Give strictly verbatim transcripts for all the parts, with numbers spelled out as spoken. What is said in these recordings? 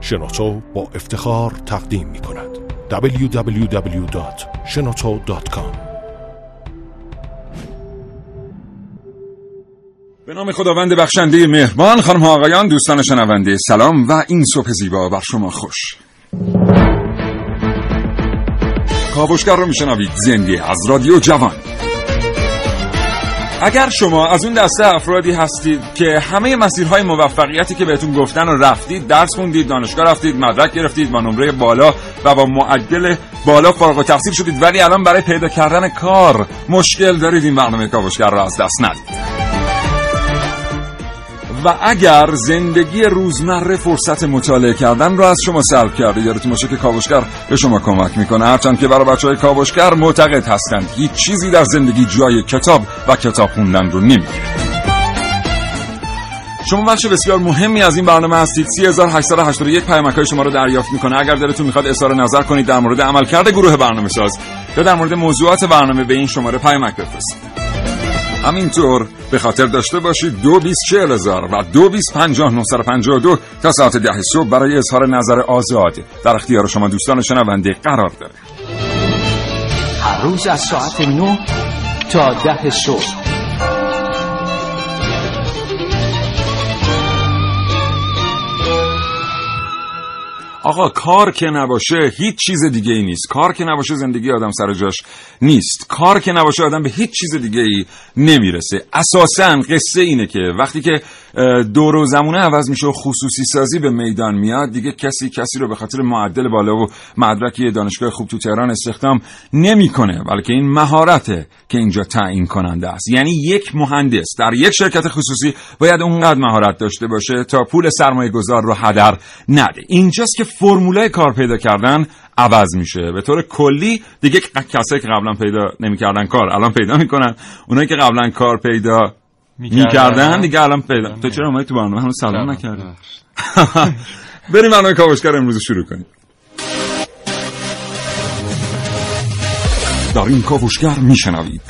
شنوتو با افتخار تقدیم می کند دبلیو دبلیو دبلیو دات شنوتو دات کام. به نام خداوند بخشنده مهربان. خانم ها آقایان، دوستان شنونده، سلام و این صبح زیبا بر شما خوش. کاوشگر رو میشنوید زنده از رادیو جوان. اگر شما از اون دسته افرادی هستید که همه مسیرهای موفقیتی که بهتون گفتن رو رفتید، درس خوندید، دانشگاه رفتید، مدرک گرفتید، با نمره بالا و با معدل بالا فارغ التحصیل شدید، ولی الان برای پیدا کردن کار مشکل دارید، این برنامه کاوشگر رو از دست ندید. و اگر زندگی روزمره فرصت مطالعه کردن را از شما سلب کرده، یادتون باشه که کاوشگر به شما کمک میکنه، هرچند که برای بچهای کاوشگر معتقد هستند هیچ چیزی در زندگی جای کتاب و کتاب خوندن رو نمیگیره. شما بخش بسیار مهمی از این برنامه هستید. سه هزار و هشتصد و هشتاد و یک پیامک های شما رو دریافت میکنه. اگر دلتون میخواد اظهار نظر کنید در مورد عملکرد گروه برنامه ساز یا در مورد موضوعات برنامه، به این شماره پیامک بفرستید. همینطور به خاطر داشته باشید دو بیست چهل هزار و دو بیست پنجاه نهصد و پنجاه و دو تا ساعت ده صبح برای اظهار نظر آزاد در اختیار شما دوستان شنونده قرار داره. هر روز از ساعت نه تا ده صبح آقا کار که نباشه هیچ چیز دیگه ای نیست. کار که نباشه زندگی آدم سر جاش نیست. کار که نباشه آدم به هیچ چیز دیگه ای نمیرسه. اساساً قصه اینه که وقتی که دور و زمونه عوض میشه و خصوصی سازی به میدان میاد، دیگه کسی کسی رو به خاطر معدل بالا و مدرکی دانشگاه خوب تو تهران استخدام نمیکنه، بلکه این مهارته که اینجا تعیین کننده است. یعنی یک مهندس در یک شرکت خصوصی باید اونقدر مهارت داشته باشه تا پول سرمایه‌گذار رو هدر نده. اینجاست که فرمولای کار پیدا کردن عوض میشه. به طور کلی دیگه کسایی که قبلا پیدا نمیکردن کار الان پیدا میکنن، اونایی که قبلا کار پیدا میکردن دیگه الان پیدا. تو چرا اومدی تو برنامه؟ هنوز سلام نکردی. بریم برنامه کاوشگر امروز شروع کنیم. در این کاوشگر میشنوید.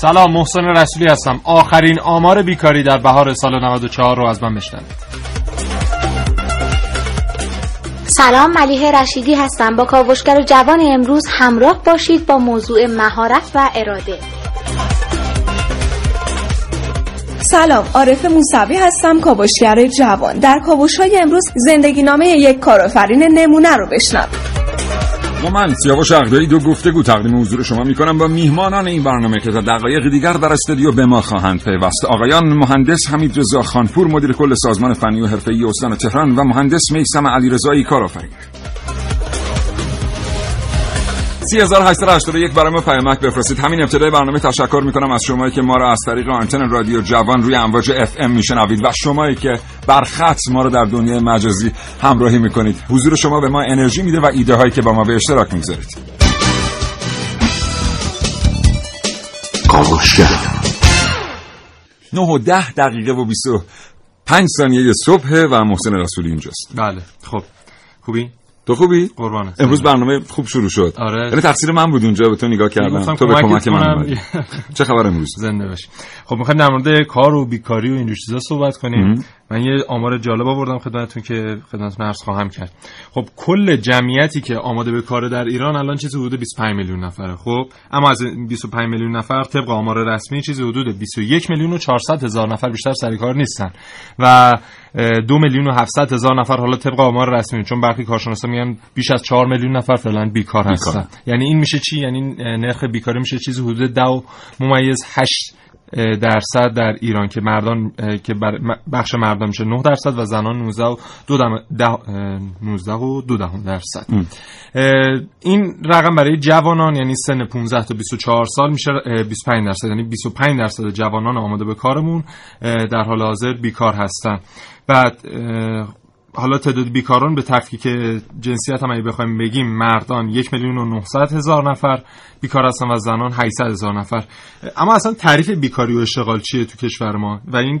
سلام، محسن رسولی هستم. آخرین آمار بیکاری در بهار سال نود و چهار رو از من بشنوید. سلام، ملیه رشیدی هستم. با کاوشگر جوان امروز همراه باشید با موضوع مهارت و اراده. سلام، عارف موسوی هستم، کاوشگر جوان. در کاوش‌های امروز زندگی نامه یک کارآفرین نمونه رو بشنوید. و من سیاوش دو گفتگو تقدیم حضور شما میکنم با میهمانان این برنامه که تا دقایق دیگر در استودیو به ما خواهند پیوست. آقایان مهندس حمید رضا خانپور، مدیر کل سازمان فنی و حرفه ای استان تهران، و مهندس میثم علی رضایی، کارآفرین. سه هزار و هشتصد و هشتاد و یک برای ما پیامک بفرستید. همین ابتدای برنامه تشکر میکنم از شمایی که ما را از طریق آنتن رادیو جوان روی امواج اف ام میشنوید و شمایی که بر خط ما را در دنیای مجازی همراهی میکنید. حضور شما به ما انرژی میده و ایده هایی که با ما به اشتراک میگذارید. نه و ده دقیقه و بیست و پنج ثانیه صبح و محسن رسولی اینجاست. بله، خب خوبی؟ تو خوبی؟ قربانه. امروز برنامه خوب شروع شد. آره. یعنی تقصیر من بود اونجا به تو نگاه کردم. تو به کمک من اومدی. چه خبر امروز؟ زنده باشی. خب می‌خوایم در مورد کار و بیکاری و این چیزا صحبت کنیم. ام. من یه آمار جالب آوردم خدمتتون که خدمتتون عرض خواهم کرد. خب کل جمعیتی که آماده به کار در ایران الان چیزی حدود بیست و پنج میلیون نفره. خب اما از بیست و پنج میلیون نفر طبق آمار رسمی چیزی حدود بیست و یک میلیون و چهارصد هزار نفر بیشتر سر کار نیستن و دو میلیون و هفتصد هزار نفر حالا طبق آمار رسمی، چون برخی کارشناسا میگن بیش از چهار میلیون نفر فعلا بیکار هستن. بیکار. یعنی این میشه چی؟ یعنی نرخ بیکاری میشه چیزی حدود ده و ممیز هشت درصد در ایران که مردان که بخش مردان میشه نه درصد و زنان نوزده و دو دهم درصد. این رقم برای جوانان یعنی سن پانزده تا بیست و چهار سال میشه بیست و پنج درصد. یعنی بیست و پنج درصد جوانان آماده به کارمون در حال حاضر بیکار هستن. بعد حالا تعداد بیکاران به تفکیک جنسیت هم اگه بخوایم بگیم مردان یک میلیون و نهصد هزار نفر بیکار هستن و زنان هشتصد هزار نفر. اما اصلا تعریف بیکاری و اشتغال چیه تو کشور ما؟ و این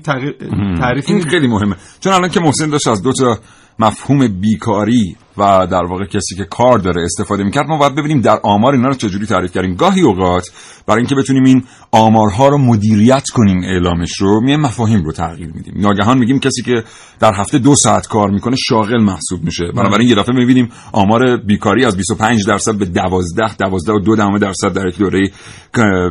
تعریف این خیلی مهمه، چون الان که محسن داشت از دو تا مفهوم بیکاری و در واقع کسی که کار داره استفاده میکرد، ما باید ببینیم در آمار اینا رو چجوری تعریف کردیم. گاهی اوقات برای اینکه بتونیم این آمارها رو مدیریت کنیم، اعلامش رو، میایم مفاهیم رو تغییر میدیم. ناگهان میگیم کسی که در هفته دو ساعت کار میکنه شاغل محسوب میشه، بنابراین یه دفعه میبینیم آمار بیکاری از بیست و پنج درصد به دوازده و دو دهم درصد در یک دوره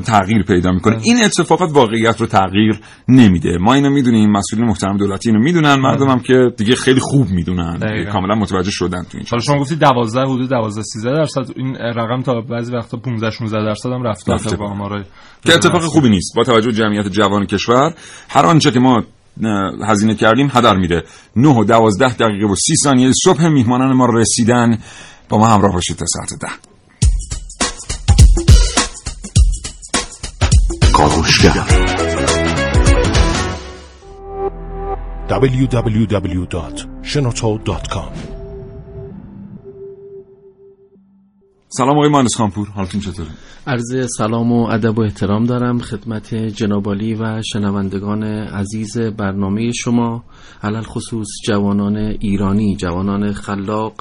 تغییر پیدا میکنه. این اتفاقات واقعیت رو تغییر نمیده. ما اینو میدونیم، مسئولین محترم دولتی اینو میدونن، مردمم که دیگه خیلی خوب میدونن، کاملا متوجه شدن. حالا شما گفتید دوازده، حدود دوازده سیزده درصد، این رقم تا بعضی وقتا پانزده شانزده درصد هم رفته رفته با آمارای که اتفاق خوبی نیست. با توجه به جمعیت جوان کشور، هر آنچه که ما هزینه کردیم هدر میره. نه و دوازده دقیقه و سی ثانیه صبح میهمانان ما رسیدن. با ما همراه باشید تا ساعت ده. کاوشگر دبلیو دبلیو دبلیو دات شنوتو دات کام. سلام آقای مهندس خانپور، حالتون چطوره؟ عرض سلام و ادب و احترام دارم خدمت جناب عالی و شنوندگان عزیز برنامه شما، علل خصوص جوانان ایرانی، جوانان خلاق،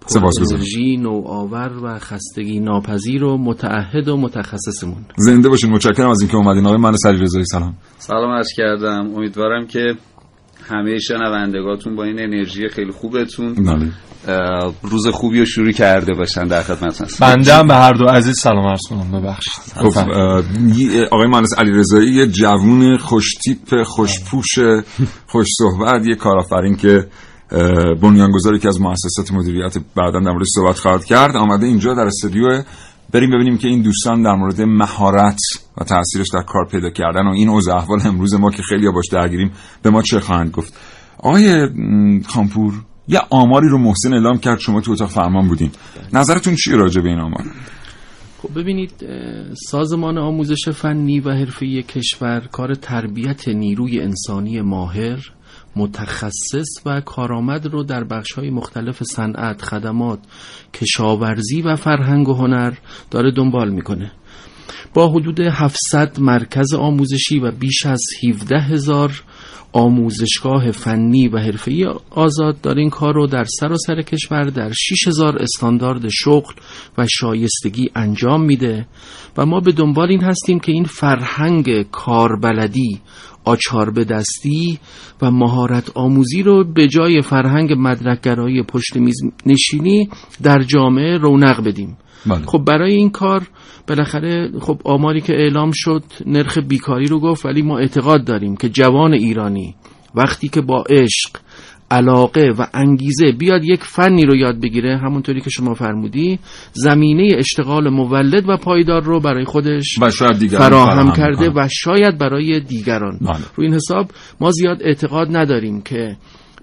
پر انرژی، نوآور و خستگی ناپذیر و متعهد و متخصصمون. زنده باشین. متشکرم از اینکه اومدین آقای مهندس علی رضایی. سلام. سلام عرض کردم. امیدوارم که همه شنوندگاتون با این انرژی خیلی خوبتون نالی. روز خوبی رو شروع کرده باشن. در خدمت هستم. بنده هم به هر دو عزیز سلام عرض می‌کنم. ببخشید. آقای مهندس علیرضایی یه جوون خوشتیپ، خوشپوش، خوش صحبت، یه کارآفرین که بنیانگذاری که از مؤسسات مدیریت بعداً در موردش صحبت خواهد کرد، آمده اینجا در استودیو. بریم ببینیم که این دوستان در مورد مهارت و تأثیرش در کار پیدا کردن و این اوضاع احوال امروز ما که خیلی باش درگیریم به ما چه خواهند گفت. آقای خانپور، یه آماری رو محسن اعلام کرد، شما تو اتاق فرمان بودین، نظرتون چی راجع به این آمار؟ خب ببینید، سازمان آموزش فنی و حرفه‌ای کشور کار تربیت نیروی انسانی ماهر، متخصص و کارآمد رو در بخش‌های مختلف صنعت، خدمات، کشاورزی و فرهنگ و هنر داره دنبال می‌کنه. با حدود هفتصد مرکز آموزشی و بیش از هفده هزار آموزشگاه فنی و حرفه‌ای آزاد داره این کار رو در سراسر کشور در شش هزار استاندارد شغل و شایستگی انجام میده و ما به دنبال این هستیم که این فرهنگ کاربلدی، آچار به دستی و مهارت آموزی رو به جای فرهنگ مدرک‌گرایی پشت میز نشینی در جامعه رونق بدیم. بله. خب برای این کار بالاخره خب آماری که اعلام شد نرخ بیکاری رو گفت، ولی ما اعتقاد داریم که جوان ایرانی وقتی که با عشق، علاقه و انگیزه بیاد یک فنی رو یاد بگیره، همونطوری که شما فرمودی، زمینه اشتغال مولد و پایدار رو برای خودش فراهم کرده و شاید برای دیگران. بله. رو این حساب ما زیاد اعتقاد نداریم که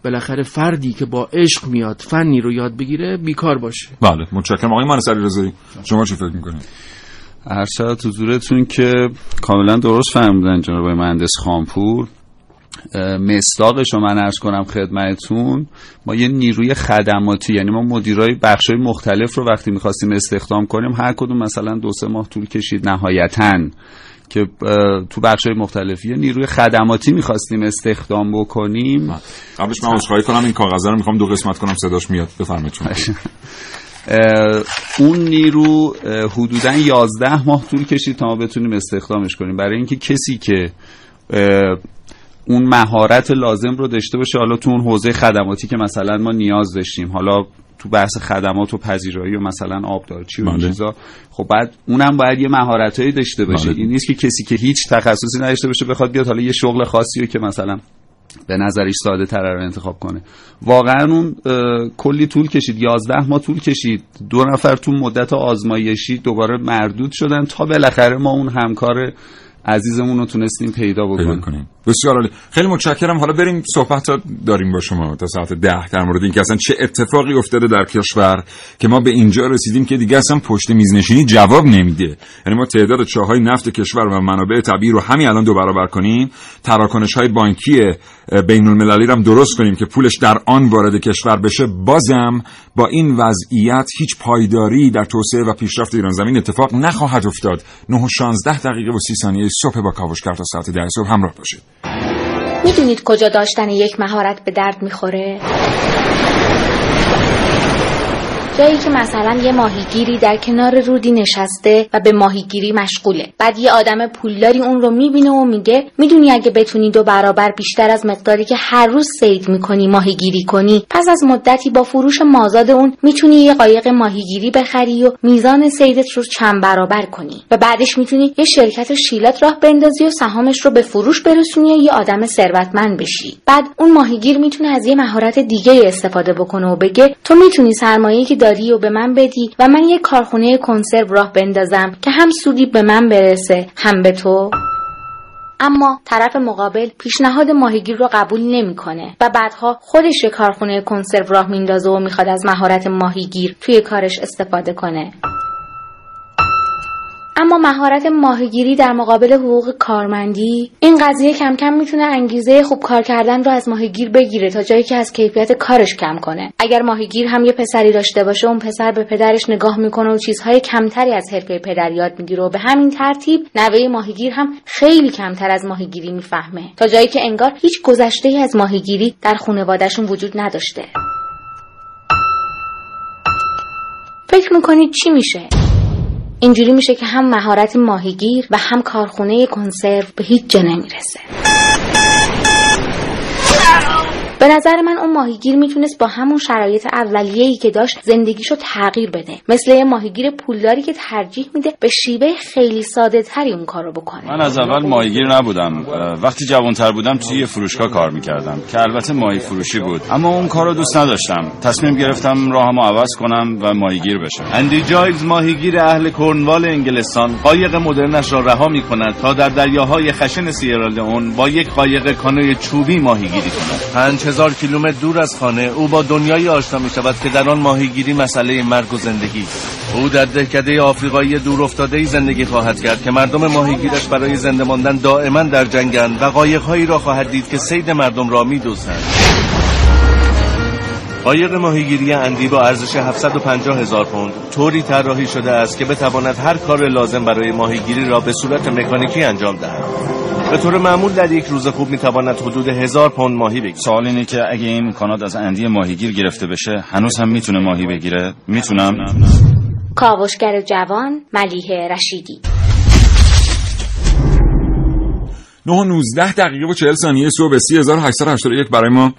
بالاخره فردی که با عشق میاد فنی رو یاد بگیره بیکار باشه. بله، متشکرم. آقای مهندس علیرضایی، شما چی فکر میکنید؟ ارشاد حضورتون که کاملا درست فهمیدن جناب مهندس خانپور. مصداقش رو من عرض کنم خدمتتون، ما یه نیروی خدماتی، یعنی ما مدیرای بخشای مختلف رو وقتی میخواستیم استخدام کنیم، هر کدوم مثلا دو سه ماه طول کشید نهایتاً که تو بخشای مختلفی یه نیروی خدماتی میخواستیم استخدام بکنیم. قبلش من عذرخواهی کنم، این کاغذ رو میخوام دو قسمت کنم، صداش میاد، بفرمایید. اون نیرو حدوداً یازده ماه طول کشید تا ما بتونیم استخدامش کنیم، برای اینکه کسی که اون مهارت لازم رو داشته باشه، حالا تو اون حوزه خدماتی که مثلا ما نیاز داشتیم، حالا تو بحث خدمات و پذیرایی و مثلا آبدارچی و این چیزا، خب بعد اونم باید یه مهارتایی داشته باشه. این نیست که کسی که هیچ تخصصی نداشته باشه بخواد بیاد حالا یه شغل خاصی رو که مثلا به نظرش ساده تر رو انتخاب کنه. واقعا اون کلی طول کشید، یازده ماه طول کشید، دو نفر تو مدت آزمایشی دوباره مردود شدن تا بالاخره ما اون همکار عزیزمون رو تونستیم پیدا بکنیم. بسیار عالی. خیلی متشکرم. حالا بریم صحبت داریم با شما تا ساعت ده در مورد اینکه اصلا چه اتفاقی افتاده در کشور که ما به اینجا رسیدیم که دیگه اصلا پشت میز نشینی جواب نمیده. یعنی ما تعداد چاهای نفت کشور و منابع طبیعی رو همین الان دو برابر کنیم، تراکنش‌های بانکی بین المللی رو هم درست کنیم که پولش در آن وارد کشور بشه، بازم با این وضعیت هیچ پایداری در توسعه و پیشرفت ایران زمین اتفاق نخواهد افتاد. نه و شانزده دقیقه و سی ثانیه صبح با کاوشگر تا ساعت ده صبح همراه باشید. میدونید کجا داشتن یک مهارت به درد میخوره؟ جایی که مثلا یه ماهیگیری در کنار رودی نشسته و به ماهیگیری مشغوله. بعد یه آدم پولداری اون رو میبینه و میگه میدونی اگه بتونی دو برابر بیشتر از مقداری که هر روز صید میکنی ماهیگیری کنی، پس از مدتی با فروش مازاد اون میتونی یه قایق ماهیگیری بخری و میزان صیدت رو چند برابر کنی و بعدش میتونی یه شرکت شیلات راه بندازی و سهامش رو به فروش برسونی و یه آدم ثروتمند بشی. بعد اون ماهیگیر میتونه از یه مهارت دیگه استفاده بکنه و بگه تو میتونی سرمایه‌ای که داری و به من بدی و من یک کارخونه کنسرو راه بندازم که هم سودی به من برسه هم به تو. اما طرف مقابل پیشنهاد ماهیگیر رو قبول نمیکنه و بعدها خودش کارخونه کنسرو راه میندازه و میخواد از مهارت ماهیگیر توی کارش استفاده کنه. اما مهارت ماهیگیری در مقابل حقوق کارمندی، این قضیه کم کم میتونه انگیزه خوب کار کردن رو از ماهیگیر بگیره تا جایی که از کیفیت کارش کم کنه. اگر ماهیگیر هم یه پسری داشته باشه، اون پسر به پدرش نگاه میکنه و چیزهای کمتری از حرفه پدر یاد میگیره و به همین ترتیب نوه ماهیگیر هم خیلی کمتر از ماهیگیری میفهمه، تا جایی که انگار هیچ گذشته‌ای از ماهیگیری در خانواده‌شون وجود نداشته. فکر میکنید چی میشه؟ اینجوری میشه که هم مهارت ماهیگیر و هم کارخونه کنسرو به هیچ جا نمیرسه. به نظر من اون ماهیگیر میتونست با همون شرایط اولیه‌ای که داشت زندگیشو تغییر بده، مثل یه ماهیگیر پولداری که ترجیح میده به شیوه خیلی ساده‌تری اون کارو بکنه. من از اول ماهیگیر نبودم، وقتی جوانتر بودم توی یه فروشگاه کار میکردم که البته ماهی فروشی بود، اما اون کارو دوست نداشتم. تصمیم گرفتم راهمو عوض کنم و ماهیگیر بشم. اندی جویز، ماهیگیر اهل کرنوال انگلستان، قایق مدرنش را رها میکند تا در دریاهای خشن سیرالدهون با یک قایق کانوی چوبی ماهیگیری کند. هزار کیلومتر دور از خانه او با دنیایی آشنا می شود که در آن ماهیگیری مسئله مرگ و زندگی است. او در دهکده آفریقایی دور افتاده‌ای زندگی خواهد کرد که مردم ماهیگیرش برای زنده ماندن دائما در جنگند و قایق‌هایی را خواهد دید که صید مردم را می‌دزدند. قایق ماهیگیری اندی با ارزش هفتصد و پنجاه هزار پوند طوری طراحی شده است که بتواند هر کار لازم برای ماهیگیری را به صورت مکانیکی انجام دهد. به طور معمول در یک روز خوب میتواند حدود هزار پوند ماهی بگیرد. سوال اینه که اگه این امکانات از اندی ماهیگیر گرفته بشه، هنوز هم میتونه ماهی بگیره؟ میتونم. کاوشگر جوان، ملیه رشیدی. نه و نوزده دقیقه و چهل ثانیه صبح. سی هزار و هشتصد و هشتاد و یک برای ما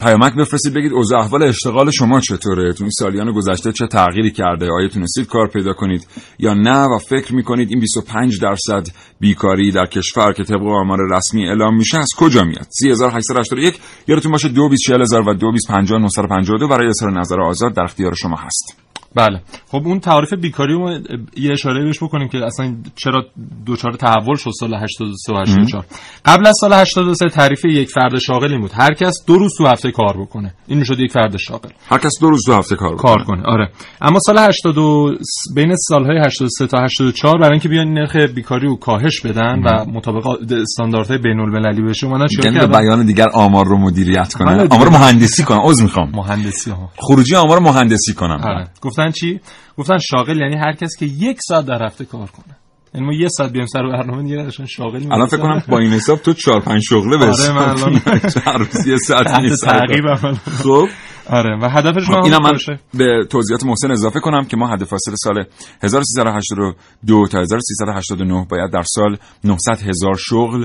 پیامک بفرستید، بگید اوضاع احوال اشتغال شما چطوره؟ تو این سالیان گذشته چه تغییری کرده؟ آیا تونستید کار پیدا کنید یا نه؟ و فکر میکنید این بیست و پنج درصد بیکاری در کشور که طبق آمار رسمی اعلام میشه از کجا میاد؟ سی هزار و هشتصد و هشتاد و یک یادتون باشه، دو بیست چهل هزار و دو بیست پنجاه نهصد و پنجاه و دو برای اظهار نظر آزاد در اختیار شما هست. بله، خب اون تعریف بیکاری رو یه اشاره بهش بکنیم که اصلا چرا دوچار تحول شد سال هشتاد و سه و هشتاد و چهار. قبل از سال هشتاد و سه تعریف یک فرد شاغل این بود هر کس دو روز تو هفته کار بکنه. این میشد یک فرد شاغل، هر کس دو روز تو هفته کار بکنه. کار کنه، آره. اما سال هشتاد و دو، بین سالهای هشتاد و سه تا هشتاد و چهار، برای اینکه بیان نرخ بیکاری رو کاهش بدن و مطابق استانداردهای بین‌المللی بشه، اونا چیکار کردن؟ به بیان دیگر آمار رو مدیریت کنن، آمار مهندسی کنن. عذر میخوام، مهندسی ها، خروجی آمار مهندسی کنن. گفتن چی؟ گفتن شاغل یعنی هر کس که یک ساعت در هفته کار کنه. یعنی ما یه ساعت بیام سر برنامه دیگه داشتن شاغل می‌شیم. الان فکر کنم با این حساب تو چهار پنج شغله بس. آره، من الان هر روز یه ساعت نیست تقریبا. خب آره، و هدفش ما اینم باشه. به توضیحات محسن اضافه کنم که ما هدف فاصله سال هزار و سیصد و هشتاد و دو تا هزار و سیصد و هشتاد و نه باید در سال نهصد هزار شغل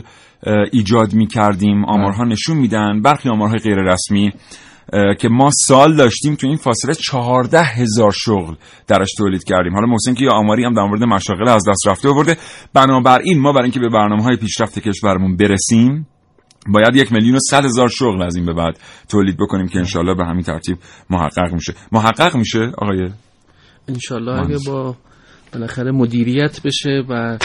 ایجاد می‌کردیم. آمارها نشون میدن، برخی آمارهای غیر رسمی که ما سال داشتیم تو این فاصله چهارده هزار شغل درش تولید کردیم. حالا محسن که یه آماری هم در مورد مشاغل از دست رفته آورده. بنابراین ما برای اینکه به برنامه‌های پیشرفت کشورمون برسیم باید یک میلیون و صد هزار شغل از این به بعد تولید بکنیم که انشالله به همین ترتیب محقق میشه. محقق میشه آقای انشالله اگه با بالاخره مدیریت بشه و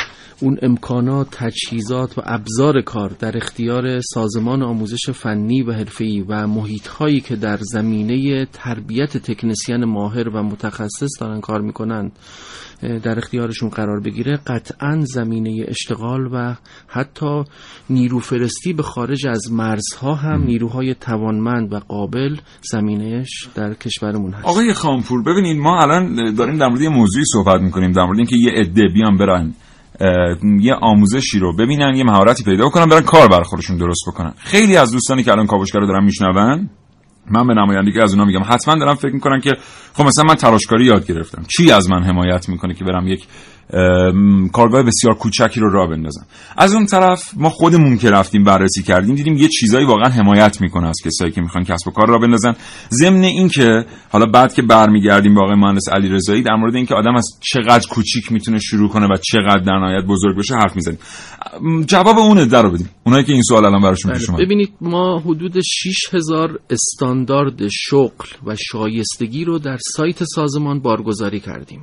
اون امکانات، تجهیزات و ابزار کار در اختیار سازمان آموزش فنی و حرفه‌ای و محیط‌هایی که در زمینه تربیت تکنسین ماهر و متخصص دارن کار می‌کنن در اختیارشون قرار بگیره، قطعاً زمینه اشتغال و حتی نیرو فرستی به خارج از مرزها هم نیروهای توانمند و قابل زمینهش در کشورمون هست. آقای خانپور، ببینید ما الان داریم در مورد یه موضوعی صحبت می‌کنیم، در مورد اینکه یه عده بیان برن یه آموزشی رو ببینن، یه مهارتی پیدا کنن، برن کار برای خودشون درست بکنن. خیلی از دوستانی که الان کاوشگر رو دارن میشنون، من به نمایندگی از اونا میگم حتما دارن فکر میکنن که خب مثلا من تراشکاری یاد گرفتم، چی از من حمایت میکنه که برم یک کارگاه بسیار کوچکی رو راه بندازم. از اون طرف ما خودمون که رفتیم بررسی کردیم، دیدیم یه چیزایی واقعا حمایت میکنه از کسایی که میخوان کسب و کار راه بندازن. ضمن این که حالا بعد که برمیگردیم با آقای مهندس علی رضایی در مورد اینکه آدم از چقدر کوچیک میتونه شروع کنه و چقدر در نهایت بزرگ بشه حرف میزنیم. جواب اونه درو بدیم اونایی که این سوال الان براشون پیش اومد. ببینید ما حدود شش هزار استاندارد شغل و شایستگی رو در سایت سازمان بارگذاری کردیم.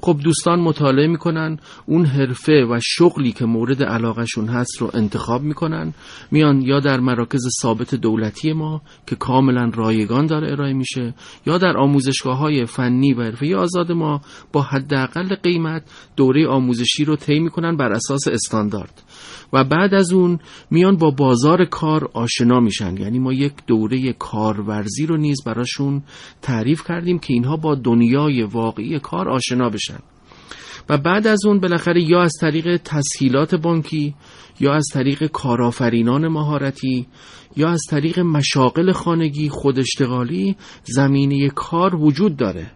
خب دوستان مطالعه میکنن، اون حرفه و شغلی که مورد علاقه شون هست رو انتخاب میکنن، میان یا در مراکز ثابت دولتی ما که کاملا رایگان داره ارائه میشه، یا در آموزشگاه های فنی و حرفه‌ای آزاد ما با حداقل قیمت دوره آموزشی رو طی میکنن بر اساس استاندارد و بعد از اون میان با بازار کار آشنا میشن. یعنی ما یک دوره کارورزی رو نیز براشون تعریف کردیم که اینها با دنیای واقعی کار آشنا بشن و بعد از اون بالاخره یا از طریق تسهیلات بانکی، یا از طریق کارآفرینان مهارتی، یا از طریق مشاغل خانگی، خوداشتغالی، زمینه کار وجود داره.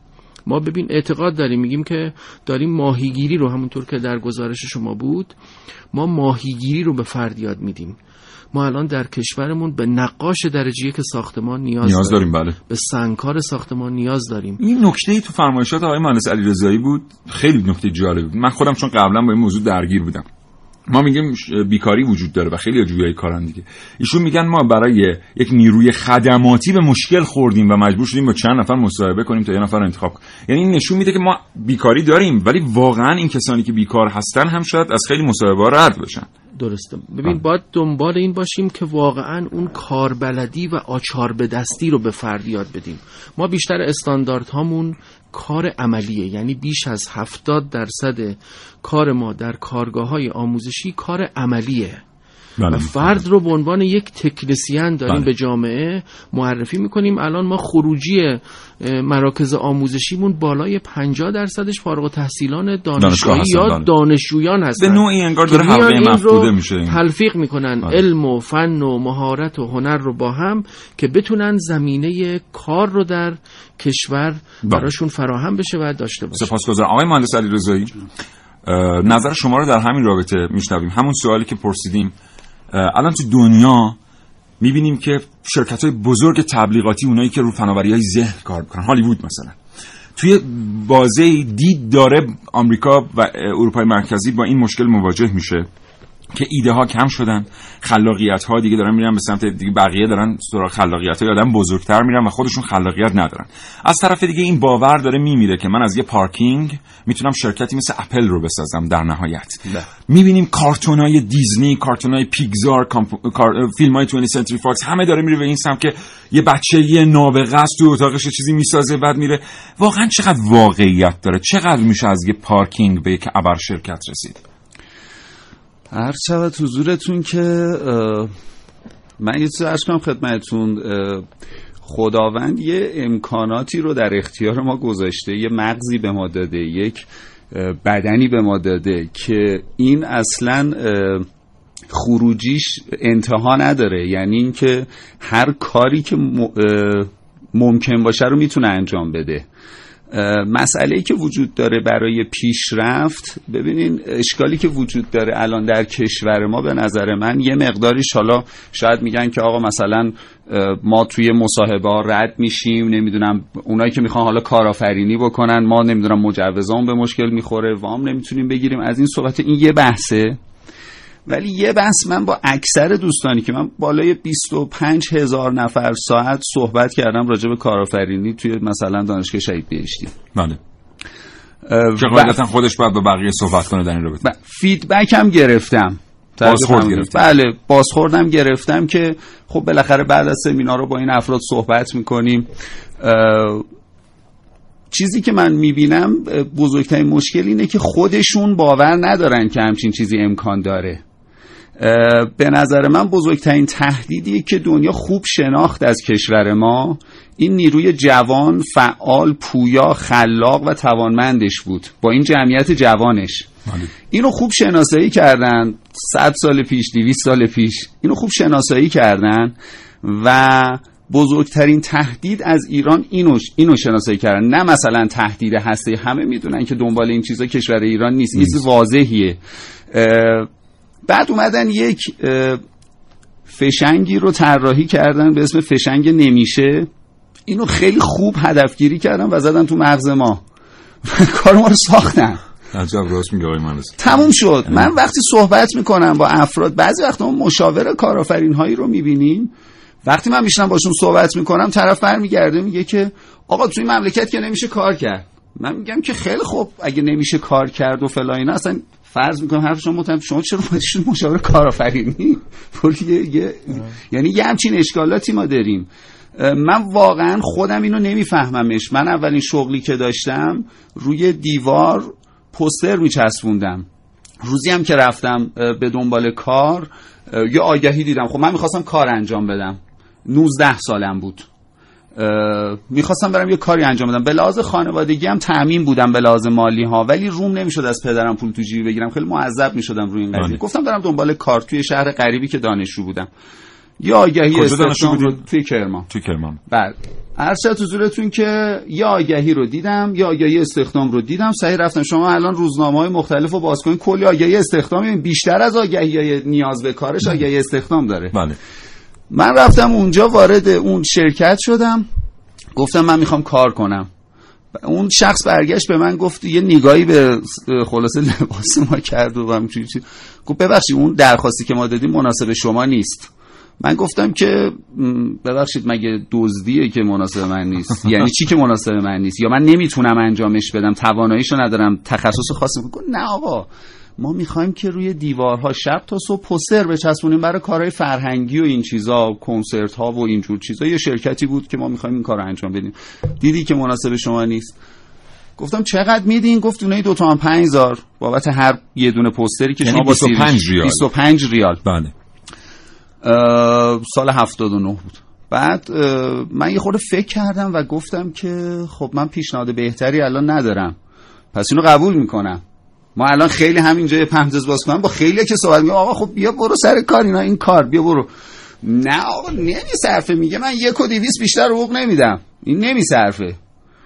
ما ببین اعتقاد داریم، میگیم که داریم ماهیگیری رو، همونطور که در گزارش شما بود، ما ماهیگیری رو به فرد یاد میدیم. ما الان در کشورمون به نقاش درجه یک ساختمان نیاز, نیاز داریم, داریم بله. به سنگکار ساختمان نیاز داریم. این نکته‌ای تو فرمایشات آقای مهندس علیرضایی بود، خیلی نکته جالبی بود. من خودم چون قبلا با این موضوع درگیر بودم، ما میگیم بیکاری وجود داره و خیلی جویای کارن دیگه. ایشون میگن ما برای یک نیروی خدماتی به مشکل خوردیم و مجبور شدیم با چند نفر مصاحبه کنیم تا یه نفر رو انتخاب کنیم. یعنی این نشون میده که ما بیکاری داریم، ولی واقعا این کسانی که بیکار هستن هم شاید از خیلی مصاحبه‌ها رد بشن. درسته. ببین باید دنبال این باشیم که واقعا اون کاربلدی و آچار به دستی رو به فرد یاد بدیم. ما بیشتر استانداردهامون کار عملیه، یعنی بیش از هفتاد درصد کار ما در کارگاه‌های آموزشی کار عملیه. بله. و فرد رو به عنوان یک تکنسین داریم بله. به جامعه معرفی میکنیم. الان ما خروجی مراکز آموزشیمون بالای پنجاه درصدش فارغ التحصیلان دانشگاهی یا دانشجویان هستن. به نوعی انگار داره حلقه مفقوده میشه، تلفیق میکنن بله. علم و فن و مهارت و هنر رو با هم که بتونن زمینه کار رو در کشور بله. براشون فراهم بشه و داشته باشه. سپاسگزارم. آقای مهندس علیرضایی، نظر شما رو در همین رابطه میشنویم. همون سوالی که پرسیدیم، الان تو دنیا میبینیم که شرکت‌های بزرگ تبلیغاتی، اونایی که رو فناوری‌های ذهن کار می‌کنن، هالیوود مثلا، توی بازه دید داره آمریکا و اروپای مرکزی با این مشکل مواجه میشه که ایده ها کم شدن، خلاقیت ها دیگه دارن میرن به سمت دیگه، بقیه دارن سراغ خلاقیت های آدم بزرگتر میرن و خودشون خلاقیت ندارن. از طرف دیگه این باور داره میمیره که من از یه پارکینگ میتونم شرکتی مثل اپل رو بسازم در نهایت. ده. میبینیم کارتونای دیزنی، کارتونای پیکسار، کار... فیلمای بیست سنتری فاکس، همه داره میره به این سمت که یه بچه‌ی نابغه است تو اتاقش چیزی میسازه بعد میره. واقعا چقدر واقعیت داره؟ چقدر میشه از یه پارکینگ به یک ابر شرکت رسید؟ عرض شود حضورتون که من یه چیز عرض کنم خدمتتون. خداوند یه امکاناتی رو در اختیار ما گذاشته، یه مغزی به ما داده، یک بدنی به ما داده که این اصلاً خروجیش انتها نداره. یعنی این که هر کاری که ممکن باشه رو میتونه انجام بده. مسئله‌ای که وجود داره برای پیشرفت، ببینین اشکالی که وجود داره الان در کشور ما به نظر من یه مقداریش، حالا شاید میگن که آقا مثلا ما توی مصاحبه ها رد میشیم، نمیدونم اونایی که میخوان حالا کارآفرینی بکنن، ما نمیدونم مجوزامون به مشکل میخوره، وام نمیتونیم بگیریم، از این صحبت. این یه بحثه، ولی یه بحث من با اکثر دوستانی که من بالای بیست و پنج هزار نفر ساعت صحبت کردم راجع به کارآفرینی توی مثلا دانشگاه شهید بهشتی، بله، چه قاعدتا خودش باید با بقیه صحبت کنه در این رابطه. فیدبک هم گرفتم، بازخورد گرفتم. بله بازخوردم گرفتم که خب بالاخره بعد از سمینارها با این افراد صحبت میکنیم. چیزی که من میبینم بزرگترین مشکل اینه که خودشون باور ندارن که همچین چیزی امکان داره. به نظر من بزرگترین تهدیدیه که دنیا خوب شناخت از کشور ما این نیروی جوان، فعال، پویا، خلاق و توانمندش بود با این جمعیت جوانش. اینو خوب شناسایی کردن صد سال پیش، دویست سال پیش اینو خوب شناسایی کردن و بزرگترین تهدید از ایران اینو اینو شناسایی کردن. نه مثلا تهدید هسته، همه میدونن که دنبال این چیزا کشور ایران نیست، این واضحیه. بعد اومدن یک فشنگی رو طراحی کردن به اسم فشنگ نمیشه، اینو خیلی خوب هدفگیری کردن و زدن تو مغز ما کار ما رو ساختن. عجب راست میگه آقای مهندس. تموم شد. من وقتی صحبت میکنم با افراد، بعضی وقتا ما مشاور کارآفرین هایی رو میبینیم، وقتی من میشنم باشون صحبت میکنم طرف برمیگرده میگه که آقا توی مملکت که نمیشه کار کرد. من میگم که خیلی خوب، اگه نمیشه کار کرد و فلان اینا، اصلا فرض میکنم حرف شما متهم، شما چرا باید مشاور کارآفرینی یه... یعنی یه همچین اشکالاتی ما داریم. من واقعا خودم اینو نمیفهممش. من اولین شغلی که داشتم روی دیوار پوستر میچسبوندم، روزی هم که رفتم به دنبال کار یه آگهی دیدم. خب من میخواستم کار انجام بدم، نوزده سالم بود، میخواستم برم یه کاری انجام بدم. به لحاظ خانوادگی هم تأمین بودم، به لحاظ مالی ها، ولی روم نمیشد از پدرم پول تو جیب بگیرم، خیلی معذب میشدم روی این قضیه. گفتم برم دنبال کار توی شهر غریبی که دانشجو بودم. یه آگهی استخدام رو توی کرمان توی کرمان بله، ارشد حضورتون که یه آگهی رو دیدم، یه آگهی استخدام رو دیدم، سعی رفتم. شما الان روزنامه‌های مختلفو باز کنین، کلی آگهی استخدام، بیشتر از آگهی‌های نیاز به کارش آگهی استخدام داره. بله. من رفتم اونجا، وارد اون شرکت شدم، گفتم من میخوام کار کنم. اون شخص برگشت به من گفت، یه نگاهی به خلاصه لباس ما کرد و همین چیزی گفت ببخشید اون درخواستی که ما دادیم مناسب شما نیست. من گفتم که ببخشید مگه دزدیه که مناسب من نیست؟ یعنی چی که مناسب من نیست؟ یا من نمیتونم انجامش بدم، تواناییشو ندارم، تخصص خاصی؟ گفت نه آقا، ما میخوایم که روی دیوارها شب تا صبح پوستر بچسبونیم برای کارهای فرهنگی و این چیزا، کنسرت ها و اینجور چیزا. یه شرکتی بود که ما میخوایم این کارو انجام بدیم. دیدی که مناسب شما نیست. گفتم چقدر میدین؟ گفت اونایی دو تا پنج هزار بابت هر یه دونه پوستری که شما با بیست و پنج ریال بیست و پنج ریال. بله. سال هفتاد و نه بود. بعد من یه خورده فکر کردم و گفتم که خب من پیشنهاد بهتری الان ندارم، پس اینو قبول میکنم. ما الان خیلی همینجا یه پمزز باز کنم با خیلی که صحبت میگم آقا خب بیا برو سر کار اینا، این کار بیا برو. نه آقا نمیصرفه. میگه من یک و دویست بیشتر حقوق نمیدم، این نمیصرفه.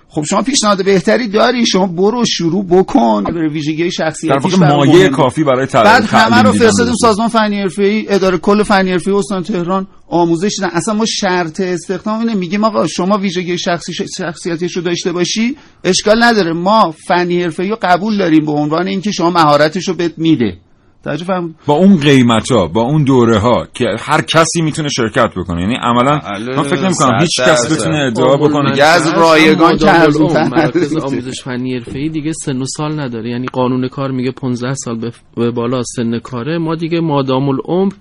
خب شما پیشنهاد بهتری داری، شما برو شروع بکن. برای ویژگی شخصیتیش مایه کافی برای تعریف. بعد همه رو فرستادیم سازمان فنی و حرفه ای، اداره کل فنی و حرفه ای استان تهران، آموزش دادن. اصلا ما شرط استخدام اینه، میگیم آقا شما ویژگی شخصی شخصیتیشو داشته باشی اشکال نداره، ما فنی و حرفه ای رو قبول داریم به عنوان اینکه شما مهارتشو بهت میده. تجربه با اون قیمتا، با اون دوره ها که هر کسی میتونه شرکت بکنه، یعنی عملا من فکر نمی‌کنم هیچ کس بتونه ادعا بکنه دیگه از رایگان که از مرکز آموزش فنی حرفه‌ای دیگه سن و سال نداره. یعنی قانون کار میگه پانزده سال به بالا سن کاره. ما دیگه مادام العمر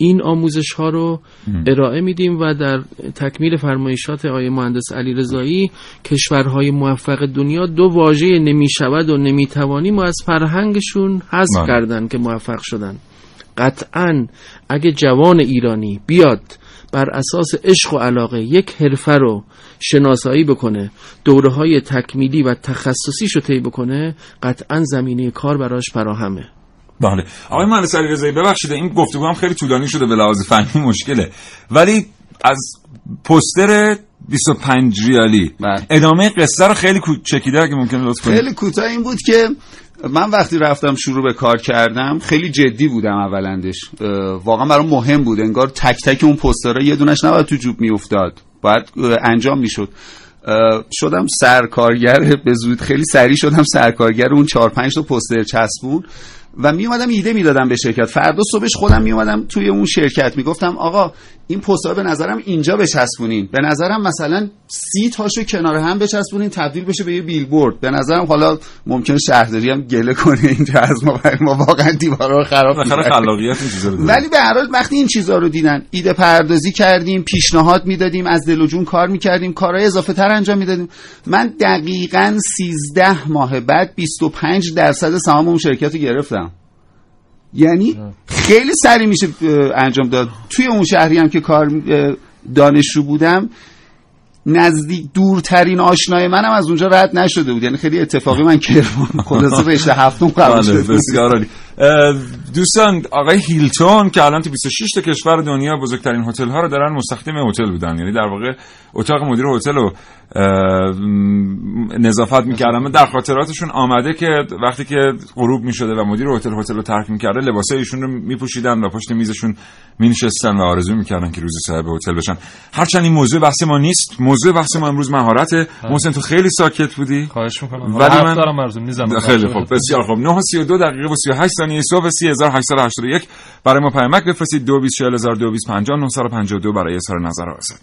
این آموزش ها رو ارائه میدیم و در تکمیل فرمایشات آقای مهندس علی رضایی، کشورهای موفق دنیا دو واژه نمیشود و نمیتوانی ما از فرهنگشون حذف کردن که موفق شدن. قطعاً اگه جوان ایرانی بیاد بر اساس عشق و علاقه یک حرفه رو شناسایی بکنه، دوره‌های تکمیلی و تخصصیش رو طی بکنه، قطعاً زمینه کار براش فراهمه. بله آقای مهندس علی رضایی ببخشید این گفتگو هم خیلی طولانی شده، به لحاظ فنی مشکله، ولی از پوستر بیست و پنج ریالی بله. ادامه قصه رو خیلی کوچیک‌تر اگه ممکنه لطف کنید. خیلی کوتاه این بود که من وقتی رفتم شروع به کار کردم خیلی جدی بودم اولندش، واقعا برام مهم بود، انگار تک تک اون پوسترها یه دونش نباید تو جوب میافتاد، باید انجام میشد. شدم سرکارگر به زودی، خیلی سریع شدم سرکارگر اون چهار پنج تا پوستر چسبون و می اومدم ایده میدادم به شرکت. فردا صبحش خودم می اومدم توی اون شرکت میگفتم آقا این پست‌ها به نظرم اینجا بچسبونین، به نظرم مثلا سی تاشو کنار هم بچسبونین تبدیل بشه به یه بیلبورد، به نظرم حالا ممکنه شهرداری هم گله کنه اینجا از ما، ولی ما واقعا دیوارا رو خراب می‌کنه. خلاقیت این چیزا رو دیدن، ولی به هر حال وقتی این چیزا رو دیدن ایده پردازی کردیم، پیشنهاد میدادیم، از دل و جون کار می‌کردیم، کارهای اضافه تر انجام میدادیم. من دقیقاً سیزده ماه بعد بیست و پنج درصد سهام اون شرکت رو گرفتم. یعنی خیلی سریع میشه انجام داد. توی اون شهری هم که کار دانشجو بودم نزدیک دورترین آشنای منم از اونجا رد نشده بود، یعنی خیلی اتفاقی من کرمان خلاصه رشته هفتم قرار شده. بسیار عالی. دوستان آقای هیلتون که الان تو بیست و شش تا کشور دنیا بزرگترین هتل ها رو دارن مستخدم هتل بودن، یعنی در واقع اتاق مدیر هتل رو نظافت می‌کردن. در خاطراتشون آمده که وقتی که غروب می‌شده و مدیر هتل هتل رو ترک می‌کرده لباسای ایشون رو می‌پوشیدن و پشت میزشون می‌نشستن و آرزو می‌کردن که روزی صاحب هتل بشن. هرچند این موضوع بحث ما نیست، موضوع بحث ما امروز مهارته. محسن تو خیلی ساکت بودی. خواهش می‌کنم. ولی من دارم مرزم می‌زنم. خیلی خوب، بسیار خوب. نه و سی و دو دقیقه و سی و هشت ثانیه صبح سی هزار و هشتصد و هشتاد و یک برای ما پیامک بفرستید دو بیست و چهار هزار و دویست و پنجاه و نه صد و پنجاه و دو برای اظهار نظر آزاد.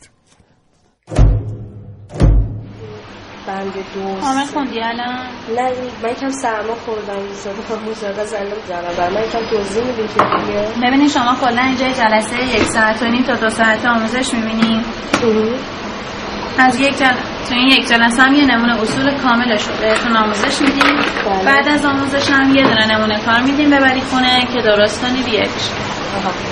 بند دو کامل خوندی الان؟ نه من یکم سرما خوردم شده خب مجرد زنده بزنم و من یکم توضیح میدیم که دیگه ببینید شما کلا اینجای جلسه یک ساعت و نیم تا دو ساعت آموزش میبینیم. از یک جل... تو این یک جلسه هم یه نمونه اصول کاملش رو بهتون آموزش میدیم. بعد از آموزش هم یه دونه نمونه کار میدیم ببری خونه که درست کنی بیاری.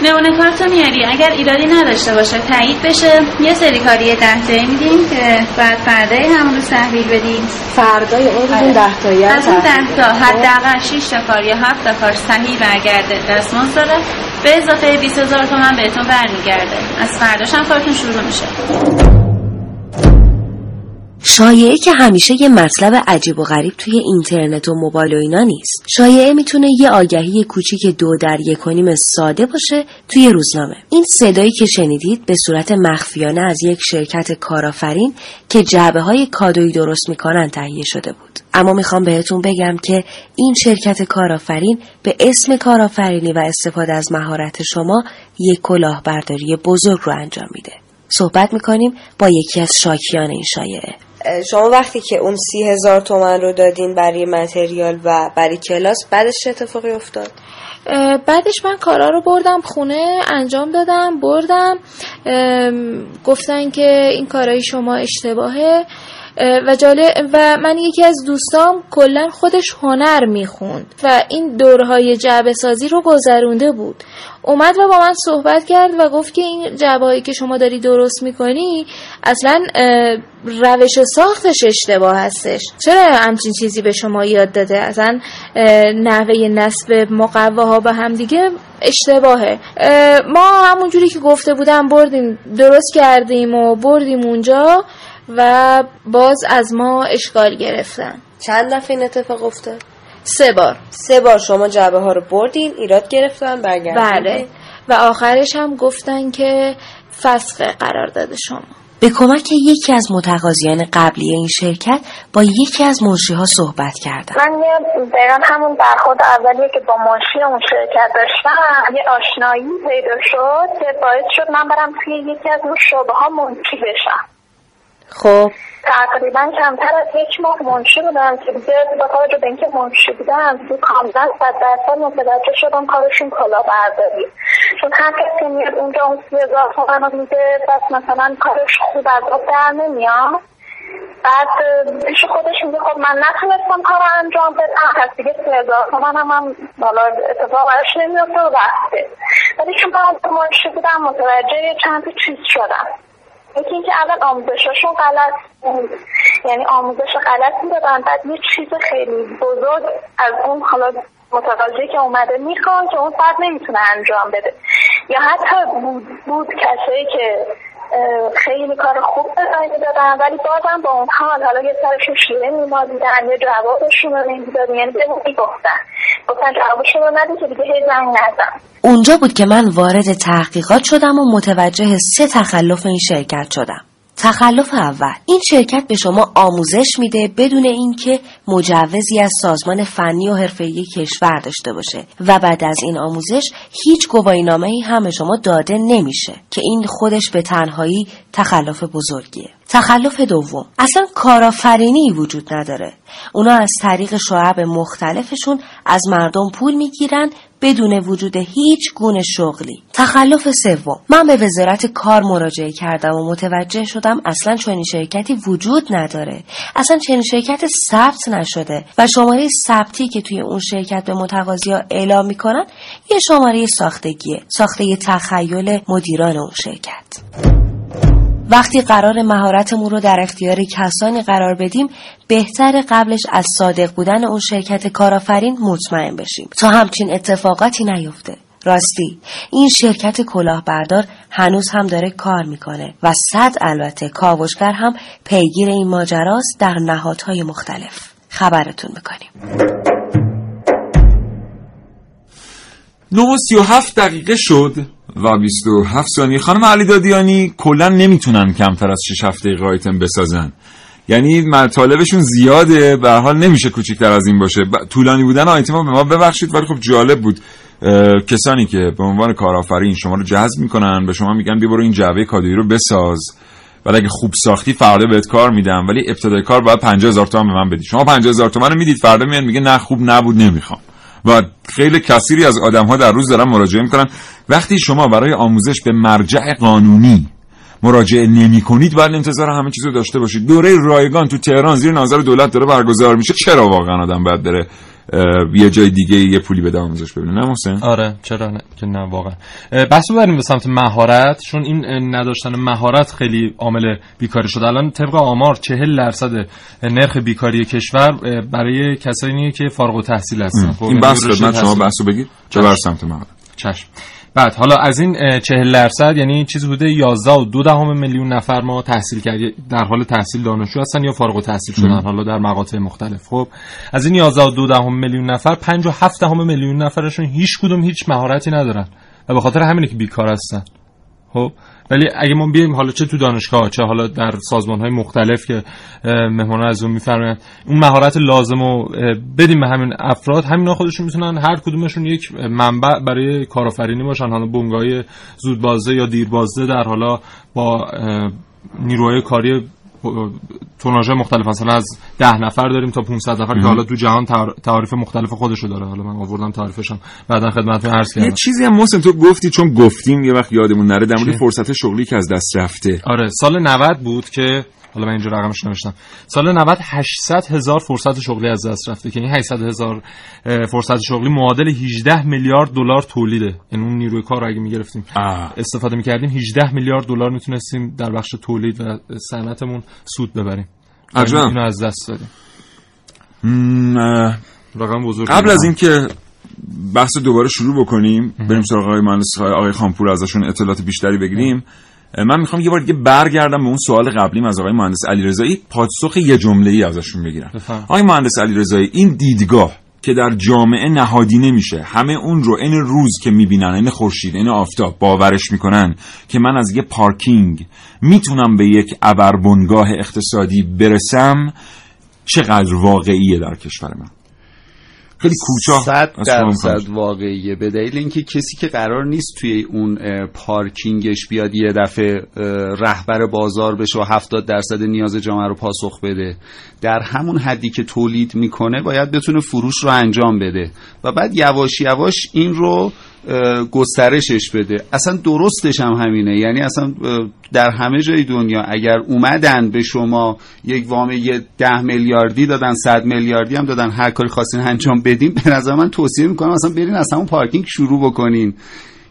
نمونه کارتو میاری، اگر ایرادی نداشته باشه تایید بشه یه سری کاری ده تایی میدیم که بعد فردای همون رو تحویل بدیم. فردای اون ده تایی از اون ده تا حداقل شش تا کار یا هفت تا کار صحیح برگرده دستمزد داره به اضافه بیست هزار تومان بهتون برمیگرده. از فرداش هم کارتون شروع میشه. شایعه که همیشه یه مطلب عجیب و غریب توی اینترنت و موبایل و اینا نیست. شایعه میتونه یه آگهی کوچیک دو در یک و نیم ساده باشه توی روزنامه. این صدایی که شنیدید به صورت مخفیانه از یک شرکت کارآفرین که جعبه‌های کادویی درست میکنن تهیه شده بود. اما میخوام بهتون بگم که این شرکت کارآفرین به اسم کارآفرینی و استفاده از مهارت شما یک کلاهبرداری بزرگ رو انجام میده. صحبت میکنیم با یکی از شاکیان این شایعه. شما وقتی که اون سی هزار تومن رو دادین برای متریال و برای کلاس بعدش چه اتفاقی افتاد؟ بعدش من کارا رو بردم خونه انجام دادم بردم گفتن که این کارای شما اشتباهه و جالب و من یکی از دوستام کلا خودش هنر میخوند و این دورهای جعبه سازی رو گذرونده بود، اومد و با من صحبت کرد و گفت که این جعبه‌ای که شما داری درست میکنی اصلا روش ساختش اشتباه هستش، چرا همچین چیزی به شما یاد داده، اصلا نحوه نصب مقواها به هم دیگه اشتباهه. ما همونجوری که گفته بودم بردیم درست کردیم و بردیم اونجا و باز از ما اشکال گرفتن. چند دفعه این اتفاق افتاد؟ سه بار. سه بار شما جعبه ها رو بردین، ایراد گرفتن، برگردوندین. بله. و آخرش هم گفتن که فسخ قرارداد شما. به کمک یکی از متقاضیان قبلی این شرکت با یکی از منشی‌ها صحبت کردم. من دقیقا همون برخورد اولیه که با منشی اون شرکت داشتم یه آشنایی پیدا شد که باعث شد من برم توی یکی از اون شعبه‌ها منشی بشم. خب تقریبا کمتر از یک ماه منشی بودم که دیگه با توجه به اینکه منشی بودم تو کاملا صد درصد متوجه شدم کارشون کلاهبرداری، چون هر کسی میاد اونجا اون سی هزار تومن رو میده بس مثلا کارش خوب از آب در نمیاد، بعد پیش خودش میگه خب من نتونستم کار رو انجام بدم پس دیگه سی هزار تومن هم هم بالا اتفاق براش نمیفته و بسته. ولی چون من منشی بودم متوجه چند چیز شدم. یکی اینکه اول آموزششون غلط بود، یعنی آموزش غلط میدادن، بعد یه چیز خیلی بزرگ از اون حالا متقاضی که اومده میخوان که اون فرد نمیتونه انجام بده، یا حتی بود, بود کسایی که خیلی کار خوب بزنگی دادن ولی بازم با اون حال حالا یه سرشون شیره میمادیدن یا جوابشون رو نمیدادن، یعنی به اون میگفتن گفتن جوابشون رو ندید که دیگه هی زنگ نزن. اونجا بود که من وارد تحقیقات شدم و متوجه سه تخلف این شرکت شدم. تخلف اول، این شرکت به شما آموزش میده بدون اینکه مجوزی از سازمان فنی و حرفه ای کشور داشته باشه و بعد از این آموزش هیچ گواهینامه‌ای هم به شما داده نمیشه که این خودش به تنهایی تخلف بزرگیه. تخلف دوم، اصلا کارآفرینی وجود نداره. اونا از طریق شعب مختلفشون از مردم پول میگیرن بدون وجود هیچ گونه شغلی. تخلف سوم، من به وزارت کار مراجعه کردم و متوجه شدم اصلا چنین شرکتی وجود نداره، اصلا چنین شرکت ثبت نشده و شماره ثبتی که توی اون شرکت به متقاضیا اعلام میکنن یه شماره ساختگیه، ساخته تخیل مدیران اون شرکت. وقتی قرار مهارتمون رو در اختیار کسانی قرار بدیم، بهتر قبلش از صادق بودن اون شرکت کارآفرین مطمئن بشیم تا همچین اتفاقاتی نیفته. راستی این شرکت کلاهبردار هنوز هم داره کار میکنه و صد البته کاوشگر هم پیگیر این ماجراست در نهادهای مختلف. خبرتون میکنیم. نه و سی و هفت دقیقه شد و بیست و هفت ثانیه. خانم علی دادیانی کلن نمیتونن کمتر از شش هفت دقیقه آیتم بسازن، یعنی مطالبشون زیاده، به هر حال نمیشه کوچیک‌تر از این باشه. طولانی بودن آیتم ها به ما ببخشید، ولی خب جالب بود. کسانی که به عنوان کارآفرین شما رو جذب میکنن، به شما میگن بیا برو این جعبه کادویی رو بساز، ولی اگه خوب ساختی فردا بهت کار میدم، ولی ابتدای کار باید پنجاه هزار تومان به من بدی. شما پنجاه هزار تومان رو میدید، فردا میان میگه نه خوب نبود نمیخوام. و خیلی کثیری از آدم‌ها در روز دارن مراجعه می‌کنن. وقتی شما برای آموزش به مرجع قانونی مراجعه نمی‌کنید، باید انتظار همه چیزو داشته باشید. دوره رایگان تو تهران زیر نظر دولت داره برگزار میشه. چرا واقعا آدم باید بره یه جای دیگه یه پولی بده آموزش ببینه؟ نه محسن؟ آره چرا نه که نه واقعا. بحث ببریم به سمت مهارت، چون این نداشتن مهارت خیلی عامل بیکاری شده. الان طبق آمار چهل درصد نرخ بیکاری کشور برای کسانی که فارغ التحصیل هستن. خب این بحث خدمت شما بحثو بگید چه بر سمت مهارت. چشم. بعد حالا از این چهل درصد یعنی چیزی بوده یازده و دو دهم میلیون نفر ما تحصیل کرده در حال تحصیل دانشجو هستن یا فارغ التحصیل شدن حالا در مقاطع مختلف. خب از این یازده و دو دهم میلیون نفر پنج و هفت دهم میلیون نفرشون هیچ کدوم هیچ مهارتی ندارن و به خاطر همینه که بیکار هستن. خب ولی اگه ما بیایم حالا چه تو دانشگاه چه حالا در سازمان‌های مختلف که مهمون‌ها از اون می‌فرمایند اون مهارت لازمو بدیم به همین افراد، همینا خودشون میتونن هر کدومشون یک منبع برای کارآفرینی باشن، حالا بنگاهی زودبازده یا دیربازده در حالا با نیروهای کاری توناژهای مختلف، مثلا از ده نفر داریم تا پانصد نفر که حالا تو جهان تعاریف مختلف خودشو داره. حالا من آوردم تعاریفشم بعدن خدمتتون عرض کردم. یه چیزی هم محسن تو گفتی چون گفتیم یه وقت یادمون نره در مورد فرصت شغلی که از دست رفته. آره سال نود بود که حالا من اینجا رقمش نوشتم. سال نود هشتصد هزار فرصت شغلی از دست رفته که این هشتصد هزار فرصت شغلی معادل هجده میلیارد دلار تولیده. یعنی اون نیروی کار رو اگه میگرفتیم استفاده میکردیم هجده میلیارد دلار میتونستیم در بخش تولید و صنعتمون سود ببریم. عجب. اینو از دست دادیم. رقم بزرگ. قبل از اینکه بحث دوباره شروع بکنیم بریم سراغ آقای مهندس آقای خانپور ازشون اطلاعات بیشتری بگیریم، من میخوام یه بار دیگه برگردم به اون سوال قبلیم از آقای مهندس علی رضایی، پاسخ یه جمله‌ای ازشون بگیرم. آقای مهندس علی رضایی، این دیدگاه که در جامعه نهادینه میشه، همه اون رو این روز که میبینن، این خورشید، این آفتاب باورش میکنن که من از یه پارکینگ میتونم به یک ابربنگاه اقتصادی برسم، چقدر واقعیه در کشور من؟ خیلی کوچا صد درصد واقعیه، به دلیل اینکه کسی که قرار نیست توی اون پارکینگش بیاد یه دفعه رهبر بازار بشه و هفتاد درصد نیاز جامعه رو پاسخ بده، در همون حدی که تولید میکنه باید بتونه فروش رو انجام بده و بعد یواش یواش این رو گسترشش بده. اصلا درستش هم همینه، یعنی اصلا در همه جای دنیا اگر اومدن به شما یک وامه یه ده میلیاردی دادن، صد میلیاردی هم دادن، هر کاری خواستین انجام بدین، به نظر من توصیه میکنم اصلا برین از همون پارکینگ شروع بکنین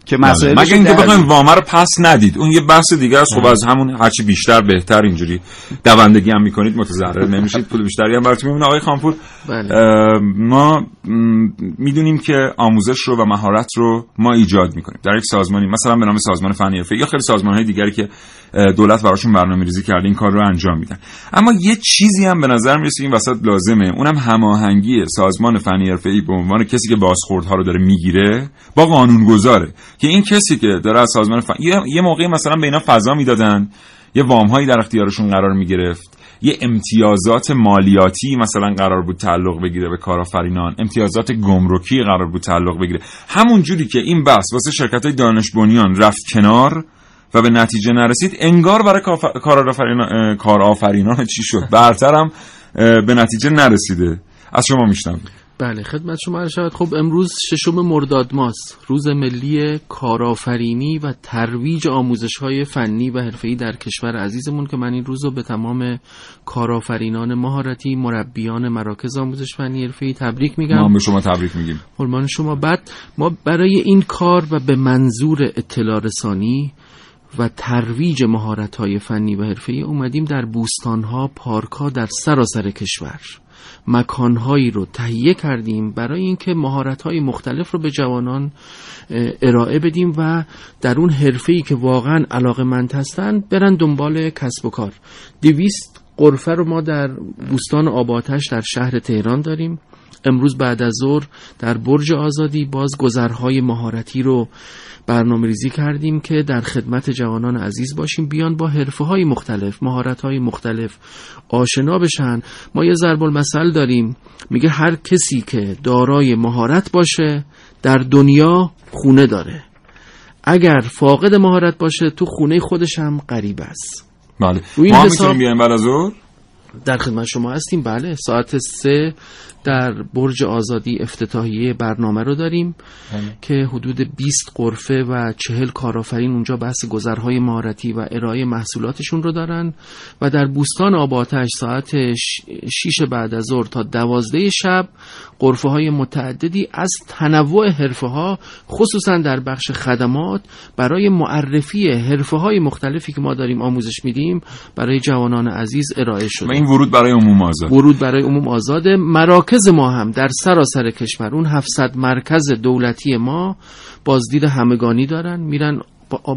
که مسائل مگه اینکه بخواید وامه رو پس ندید، اون یه بحث دیگه است. خب از همون هرچی بیشتر بهتر، اینجوری دوندگی هم میکنید متضرر نمیشید، پول بیشتری هم براتون میمونه. آقای خانپور ما میدونیم که آموزش رو و مهارت رو ما ایجاد میکنیم در یک سازمانی مثلا به نام سازمان فنی و حرفه ای یا خیلی سازمان‌های دیگری که دولت براشون برنامه‌ریزی کرده این کار رو انجام میدن، اما یه چیزی هم به نظر میرسه این وسط لازمه، اونم هماهنگی سازمان فنی و حرفه ای به عنوان کسی که بازخوردها رو داره میگیره با قانونگذاره، که این کسی که داره از سازمان فن... یه... یه موقعی مثلا به اینا فضا میدادن، یه وام‌هایی در اختیارشون قرار میگرفت، یه امتیازات مالیاتی مثلا قرار بود تعلق بگیره به کارآفرینان، امتیازات گمرکی قرار بود تعلق بگیره. همون جوری که این بحث واسه شرکت‌های دانش بنیان رفت کنار و به نتیجه نرسید، انگار برای کارآفرینان کارآفرینان چی شد؟ برترم به نتیجه نرسیده. از شما میشنوم. بله خدمت شما عرض شود. خب امروز ششم مرداد ماست، روز ملی کارآفرینی و ترویج آموزش‌های فنی و حرفه‌ای در کشور عزیزمون که من این روز رو به تمام کارآفرینان مهارتی، مربیان مراکز آموزش فنی حرفه‌ای تبریک میگم. ما به شما تبریک میگیم. قربان شما. بعد ما برای این کار و به منظور اطلاع رسانی و ترویج مهارت‌های فنی و حرفه‌ای اومدیم در بوستان‌ها، پارک‌ها در سراسر کشور مکان‌هایی رو تهیه کردیم برای اینکه مهارت‌های مختلف رو به جوانان ارائه بدیم و در اون حرفه‌ای که واقعاً علاقه‌مند هستن برن دنبال کسب و کار. دویست غرفه رو ما در بوستان آباتش در شهر تهران داریم. امروز بعد از ظهر در برج آزادی باز گذرهای مهارتی رو برنامه‌ریزی کردیم که در خدمت جوانان عزیز باشیم، بیان با حرفه‌های مختلف، مهارت‌های مختلف آشنا بشن. ما یه ضرب المثل داریم، میگه هر کسی که دارای مهارت باشه در دنیا خونه داره، اگر فاقد مهارت باشه تو خونه خودش هم غریب است. بله. ما می‌تونیم بیایم بعد از ظهر؟ در خدمت شما هستیم. بله ساعت سه در برج آزادی افتتاحیه برنامه رو داریم همه. که حدود بیست غرفه و چهل کارآفرین اونجا بحث گذرهای مهارتی و ارائه محصولاتشون رو دارن و در بوستان آباتش ساعت شیش بعد از ظهر تا دوازده شب غرفه های متعددی از تنوع حرفه ها خصوصا در بخش خدمات برای معرفی حرفه های مختلفی که ما داریم آموزش میدیم برای جوانان عزیز ارائه شده. این ورود برای عموم آزاد. ورود برای عموم آزاده. مراکز ما هم در سراسر کشور، اون هفتصد مرکز دولتی ما بازدید همگانی دارن، میرن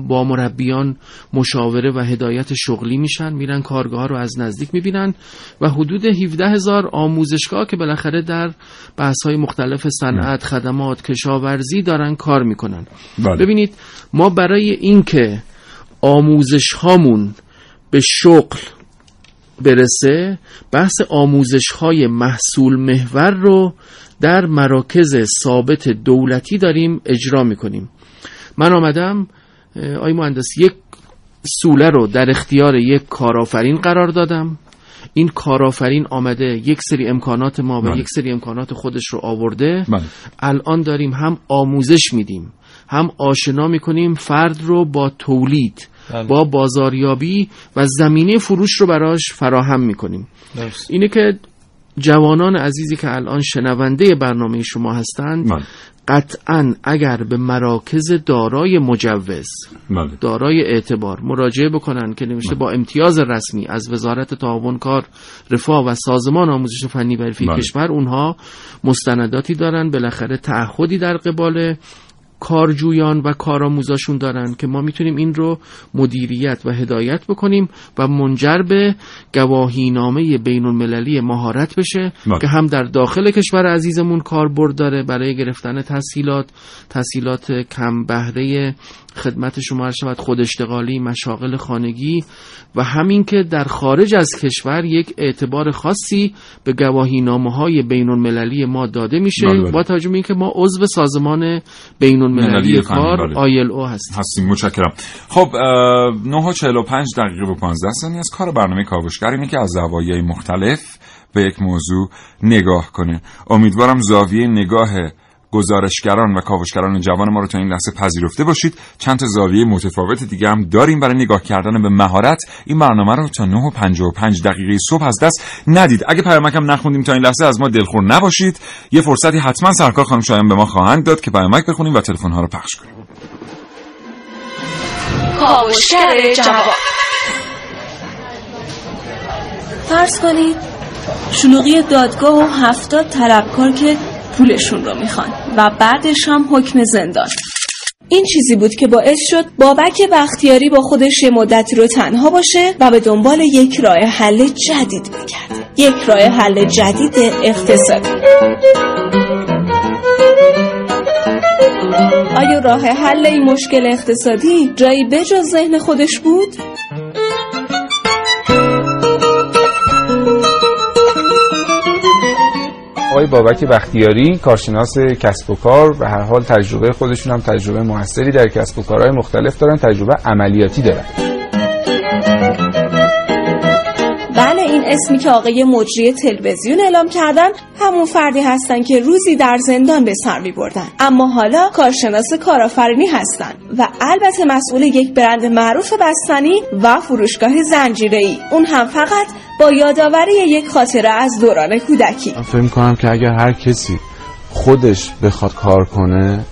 با مربیان مشاوره و هدایت شغلی میشن، میرن کارگاه رو از نزدیک میبینن و حدود هفده هزار آموزشگاه که بالاخره در بحث‌های مختلف صنعت، خدمات، کشاورزی دارن کار میکنن. بله. ببینید ما برای اینکه آموزش هامون به شغل برسه بحث آموزش های محصول محور رو در مراکز ثابت دولتی داریم اجرا میکنیم. من آمدم آی مهندس یک سوله رو در اختیار یک کارآفرین قرار دادم، این کارآفرین آمده یک سری امکانات ما و من. یک سری امکانات خودش رو آورده من. الان داریم هم آموزش میدیم هم آشنا میکنیم فرد رو با تولید دلست. با بازاریابی و زمینه فروش رو براش فراهم میکنیم. اینه که جوانان عزیزی که الان شنونده برنامه شما هستند من. قطعاً اگر به مراکز دارای مجوز من. دارای اعتبار مراجعه بکنن که نوشته با امتیاز رسمی از وزارت تعاون کار، رفاه و سازمان آموزش فنی و حرفه‌ای کشور، اونها مستنداتی دارن، بالاخره تعهدی در قبال کارجویان و کارآموزاشون دارن که ما میتونیم این رو مدیریت و هدایت بکنیم و منجر به گواهینامه بین المللی مهارت بشه باید. که هم در داخل کشور عزیزمون کاربرد داره برای گرفتن تسهیلات تسهیلات کم بهره خدمت شما شود، خود اشتغالی، مشاغل خانگی و همین که در خارج از کشور یک اعتبار خاصی به گواهینامه‌های بین المللی ما داده میشه باید. با توجه به اینکه ما عضو سازمان بین مللی کار آی ال او هست. هستیم. متشکرم. خب نه و چهل و پنج دقیقه و پانزده ثانیه از کار برنامه کاوشگر اینه که از زوایای مختلف به یک موضوع نگاه کنه. امیدوارم زاویه نگاه گزارشگران و کاوشگران جوان ما رو تا این لحظه پذیرفته باشید. چند تا زاویه متفاوت دیگه هم داریم برای نگاه کردن به مهارت. این برنامه رو تا نه و پنجاه و پنج دقیقه صبح از دست ندید. اگه پیامک هم نخوندیم تا این لحظه از ما دلخور نباشید. یه فرصتی حتما سرکار خانم شایان به ما خواهند داد که پیامک بخونیم و تلفن‌ها رو پخش کنیم. کاوشگر جوان. فرض کنید شلوغی دادگاه و هفتاد طلبکار که پولشون رو میخوان و بعدش هم حکم زندان. این چیزی بود که باعث شد بابک بختیاری با خودش یه مدتی رو تنها باشه و به دنبال یک راه حل جدید بگرده، یک راه حل جدید اقتصادی. آیا راه حل این مشکل اقتصادی جایی بجز ذهن خودش بود؟ آقای بابک بختیاری کارشناس کسب و کار به هر حال تجربه خودشون هم تجربه موثری در کسب و کارهای مختلف دارن، تجربه عملیاتی دارن. بله این اسمی که آقای مجری تلویزیون اعلام کردن همون فردی هستن که روزی در زندان به سر می‌بردن، اما حالا کارشناس کارآفرینی هستن و البته مسئول یک برند معروف بستنی و فروشگاه زنجیره‌ای، اون هم فقط با یادآوری یک خاطره از دوران کودکی. من فکر می‌کنم که اگر هر کسی خودش بخواد کار کنه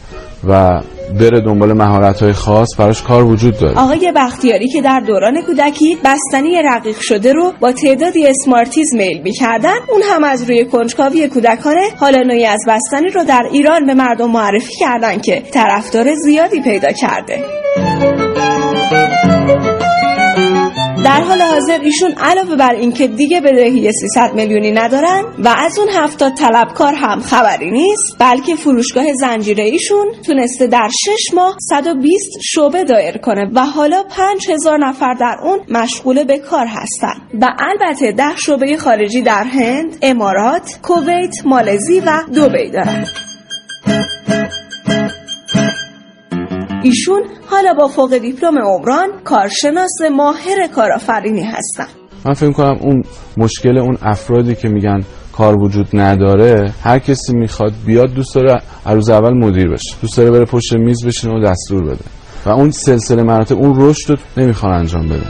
و بره دنبال مهارت‌های خاص، براش کار وجود داره. آقای بختیاری که در دوران کودکی بستنی رقیق شده رو با تعدادی اسمارتیز میل می‌کردن، اون هم از روی کنجکاوی کودکانه حالا نوعی از بستنی رو در ایران به مردم معرفی کردن که طرفدار زیادی پیدا کرده. در حال حاضر ایشون علاوه بر اینکه دیگه بدهی سیصد میلیونی ندارن و از اون هفتاد طلبکار هم خبری نیست، بلکه فروشگاه زنجیره ایشون تونسته در شش ماه صد و بیست شعبه دایر کنه و حالا پنج هزار نفر در اون مشغول به کار هستن و البته ده شعبه خارجی در هند، امارات، کویت، مالزی و دبی دارن. ایشون حالا با فوق دیپلم عمران کارشناس ماهر کارآفرینی هستن. من فکر کنم اون مشکل اون افرادی که میگن کار وجود نداره، هر کسی میخواد بیاد دوست داره روز اول مدیر بشه، دوست داره بره پشت میز بشینه و دستور بده و اون سلسله مراتب اون رشد رو نمیخوان انجام بده.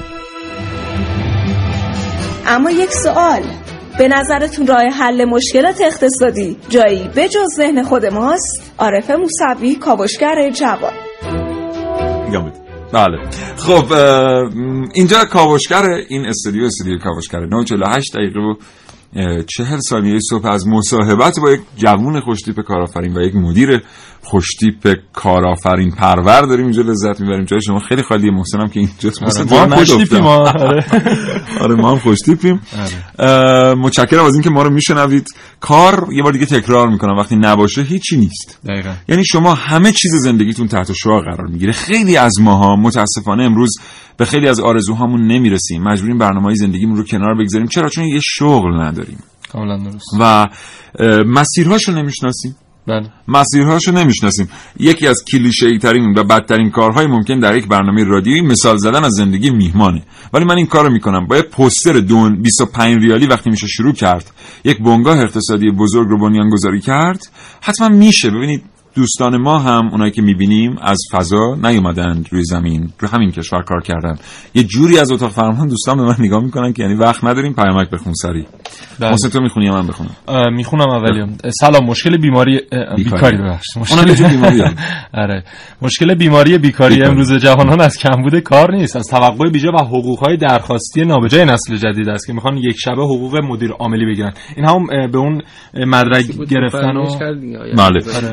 اما یک سوال، به نظرتون راه حل مشکلات اقتصادی جایی به جز ذهن خود ماست؟ عارف موسوی، کاوشگر جوان. بله خب اینجا کاوشگره، این استودیو استودیو کاوشگره. نه چهل و هشت دقیقه و چهل ثانیه صبح از مصاحبت با یک جوون خوشتیپ کارآفرین و یک مدیر خوشتیپ کارآفرین پرور داریم اینجا لذت میبریم. جای شما خیلی خالیه محسنم که اینجا محسن ما هم خوشتیپیم. آره ما هم خوشتیپیم. متشکرم از اینکه ما رو میشنوید. کار یه بار دیگه تکرار میکنم، وقتی نباشه هیچی نیست. دقیقاً. یعنی شما همه چیز زندگیتون تحت شعاع قرار میگیره. خیلی از ماها متاسفانه امروز به خیلی از آرزوهامون نمیرسیم، مجبوریم برنامه‌های زندگیمون رو کنار بگذاریم. چرا؟ چون یه شغل نداریم. کاملا درست. و مسیرهاشو نمیشناسیم. بله. مسیرهاشو نمیشناسیم. یکی از کلیشه‌ای ترین و بدترین کارهای ممکن در یک برنامه رادیویی مثال زدن از زندگی میهمانه، ولی من این کارو میکنم. با یه پوستر دون بیست و پنج ریالی وقتی میشه شروع کرد، یک بنگاه اقتصادی بزرگ رو بنیانگذاری کرد. حتما میشه. ببینید دوستان ما هم اونایی که میبینیم از فضا نیومدن، روی زمین رو همین کشور کار کردن. یه جوری از اتاق فرمان دوستان به من نگاه میکنن که یعنی وقت نداریم، پیامک بخون سری. واسه تو میخونی یا من بخونم؟ میخونم. اولی سلام، مشکل بیماری بیکاری ببخشید مشکل بیماری آره مشکل بیماری بیکاری امروز جوانان از کمبود کار نیست، از توقع بیجا و حقوقهای درخواستی نابجای نسل جدید است که میخوان یک شبه حقوق مدیر عاملی بگیرن. این هم به اون مدرک گرفتن و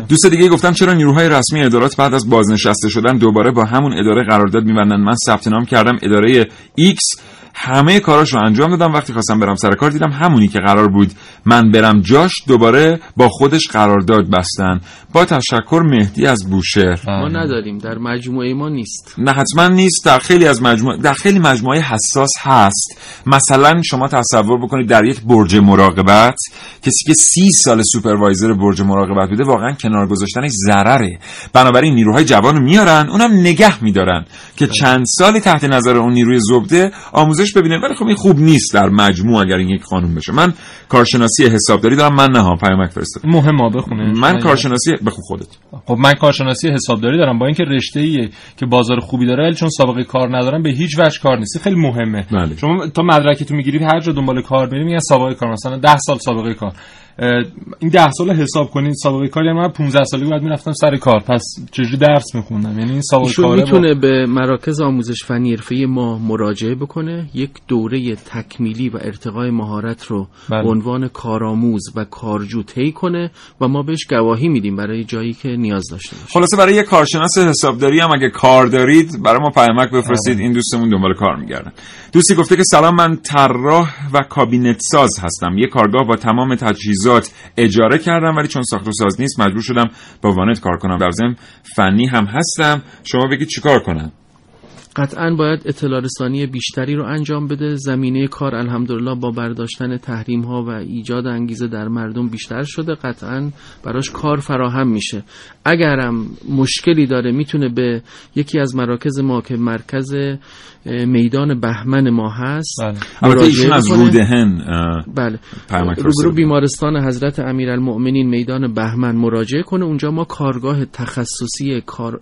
دوست دیگه گفتم چرا نیروهای رسمی ادارات بعد از بازنشسته شدن دوباره با همون اداره قرارداد می‌بندن. من ثبت نام کردم اداره ایکس، همه کاراشو انجام دادم، وقتی خواستم برم سر کار دیدم همونی که قرار بود من برم جاش دوباره با خودش قرارداد بستن. با تشکر. مهدی از بوشهر. ما نداریم، در مجموعه ما نیست. نه حتما نیست، در خیلی از مجموعه در خیلی مجموعه حساس هست. مثلا شما تصور بکنید در یک برج مراقبت کسی که سی سال سوپروایزر برج مراقبت بوده واقعا کنار گذاشتنش ضرره. بنابراین نیروهای جوانو میارن، اونم نگه میدارن که چند سالی تحت نظر اون نیروی زبده آموزش ببینه، ولی خب این خوب نیست در مجموع اگر این یک قانون بشه. من کارشناسی حسابداری دارم. من نه ها پیامک فرستاد مهمه بخونه. من کارشناسی بخو خودت. خب من کارشناسی حسابداری دارم، با اینکه رشته‌ایه که بازار خوبی داره ولی چون سابقه کار ندارم به هیچ وجه کار نیست. خیلی مهمه. بله. شما تا مدرکتو میگیرید هر جا دنبال کار میرید میگن سابقه کار، مثلا ده سال سابقه کار. این ده سال حساب کنید سابقه کار، یعنی من پانزده سالگی بعد میرفتم سر کار، پس چجوری درس میخوندم؟ یعنی این سابقه کار میتونه با... به مراکز آموزش فنی حرفه‌ای ما مراجعه بکنه، یک دوره تکمیلی و ارتقای مهارت رو به عنوان کارآموز و کارجو طی کنه و ما بهش گواهی میدیم برای جایی که نیاز داشته باشه. خلاصه برای یک کارشناس حسابداری هم اگه کار دارید برای ما پیامک بفرستید. آه. این دوستمون دنبال کار میگردن. دوستی گفته که سلام، من طراح و کابینت ساز هستم. یک کارگاه با تمام تجهیزات اجاره کردم ولی چون ساخت و ساز نیست مجبور شدم با وانت کار کنم. در ضمن فنی هم هستم. شما بگید چیکار کنم؟ قطعاً باید اطلاع رسانی بیشتری رو انجام بده. زمینه کار الحمدلله با برداشتن تحریم ها و ایجاد انگیزه در مردم بیشتر شده، قطعاً براش کار فراهم میشه. اگرم مشکلی داره میتونه به یکی از مراکز ما که مرکز میدان بهمن ما هست، البته ایشون از رودهن بله روبرو بیمارستان حضرت امیرالمؤمنین میدان بهمن مراجعه کنه. اونجا ما کارگاه تخصصی کار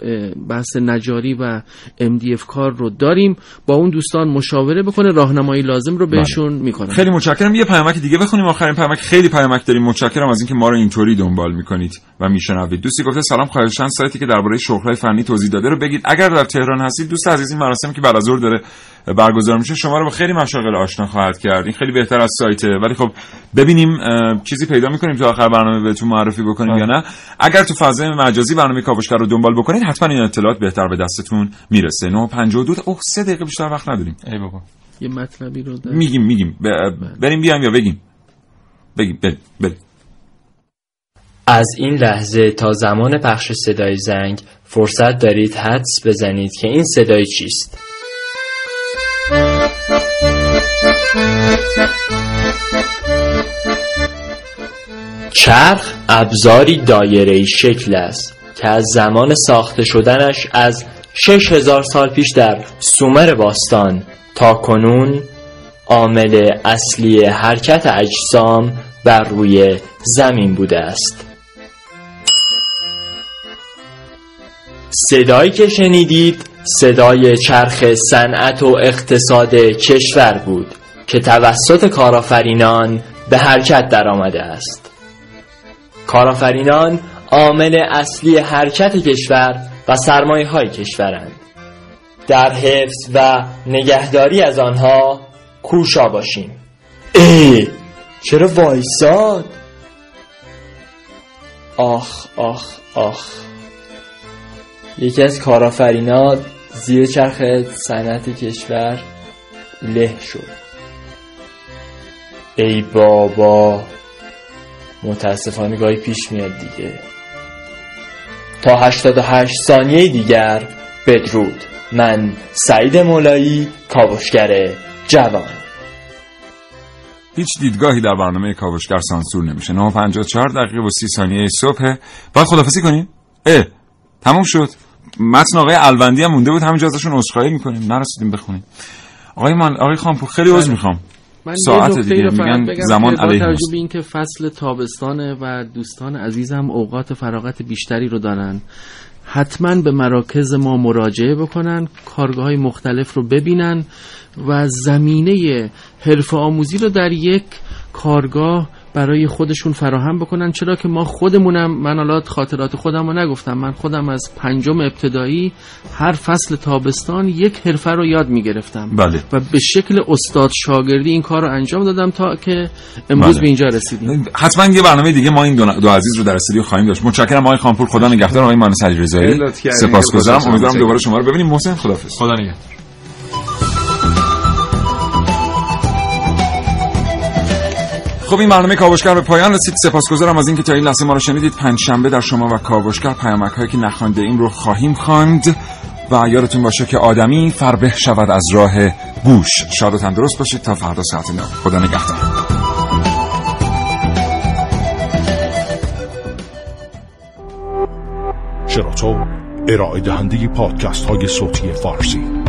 بحث نجاری و ام دی اف کار رو داریم، با اون دوستان مشاوره بکنه، راهنمایی لازم رو بهشون میکنه. خیلی متشکرم. یه پیامک دیگه بخونیم، آخرین پیامک. خیلی پیامک داریم، متشکرم از اینکه ما رو اینطوری دنبال میکنید و میشنوید. دوستی گفته سلام، خواهشاً سایتی که درباره شغل‌های فنی توضیح داده رو بگید. اگر در تهران هستید دوست عزیز، این مراسمی که بعد از ظهر داره برگزار میشه شما رو با خیلی مشاغل آشنا خواهد کرد. این خیلی بهتر از سایته. ولی خب ببینیم چیزی پیدا میکنیم تا آخر برنامه بهتون معرفی بکنیم آه. یا نه. اگر تو فضای مجازی برنامه کاوشگر رو دنبال بکنید حتما این اطلاعات بهتر به دستتون میرسه. نه پنجاه و دو اوه سه دقیقه بیشتر وقت نداریم. ای بابا یه مطلبی رو دارم. میگیم میگیم ب... بریم بیام یا بگیم بگیم بریم بریم. از این لحظه تا زمان پخش صدای زنگ فرصت دارید حدس بزنید که این صدای چیست. چرخ ابزاری دایره‌ای شکل است که از زمان ساخته شدنش از شش هزار سال پیش در سومر باستان تا کنون عامل اصلی حرکت اجسام بر روی زمین بوده است. صدایی که شنیدید صدای چرخ صنعت و اقتصاد کشور بود که توسط کارآفرینان به حرکت درآمده است. کارآفرینان عامل اصلی حرکت کشور و سرمایه‌های کشورند. در حفظ و نگهداری از آنها کوشا باشیم. ای چرا وایساد؟ آخ آخ آخ. یکی از کارآفرینان زیر چرخ صنعت کشور له شد. ای بابا، متاسفانه گاهی پیش میاد دیگه. تا هشتاد و هشت ثانیه دیگر بدرود. من سعید مولایی، کاوشگر جوان. هیچ دیدگاهی در برنامه کاوشگر سانسور نمیشه. نه پنجاه و چهار دقیقه و سی ثانیه صبح. باید خدافظی کنیم. اه تموم شد. متن آقای الوندی هم مونده بود، همینجا ازشون عذرخواهی میکنیم، نرسیدیم بخونیم. آقای من آقای خانپور خیلی عذر میخوام. من ساعت دیگه میگن زمان علیه است. با اینکه فصل تابستانه و دوستان عزیزم اوقات فراغت بیشتری رو دارن، حتما به مراکز ما مراجعه بکنن، کارگاه‌های مختلف رو ببینن و زمینه حرفه آموزی رو در یک کارگاه برای خودشون فراهم بکنن. چرا که ما خودمونم، من حالا خاطرات خودم رو نگفتم، من خودم از پنجم ابتدایی هر فصل تابستان یک حرفه رو یاد میگرفتم بله. و به شکل استاد شاگردی این کار رو انجام دادم تا که امروز بله. به اینجا رسیدیم. حتما یه برنامه دیگه ما این دو, دو عزیز رو در استودیو خواهیم داشت. متشکرم آقای خانپور، خدا نگهدار. آقای محسن علی رضایی سپاسگزارم، امیدوارم دوباره شما رو ببینیم. محسن خداحافظ. خدا نگهدار. خب این برنامه کاوشگر به پایان رسید. سپاسگزارم از اینکه تا این لحظه ما رو شنیدید. پنجشنبه در شما و کاوشگر پیامک هایی که نخوانده ایم رو خواهیم خواند و یادتون باشه که آدمی فربه شود از راه گوش. شاد و تندرست باشید تا فردا ساعت نه. خدا نگهدار. شنوتو ارائه دهنده پادکست های صوتی فارسی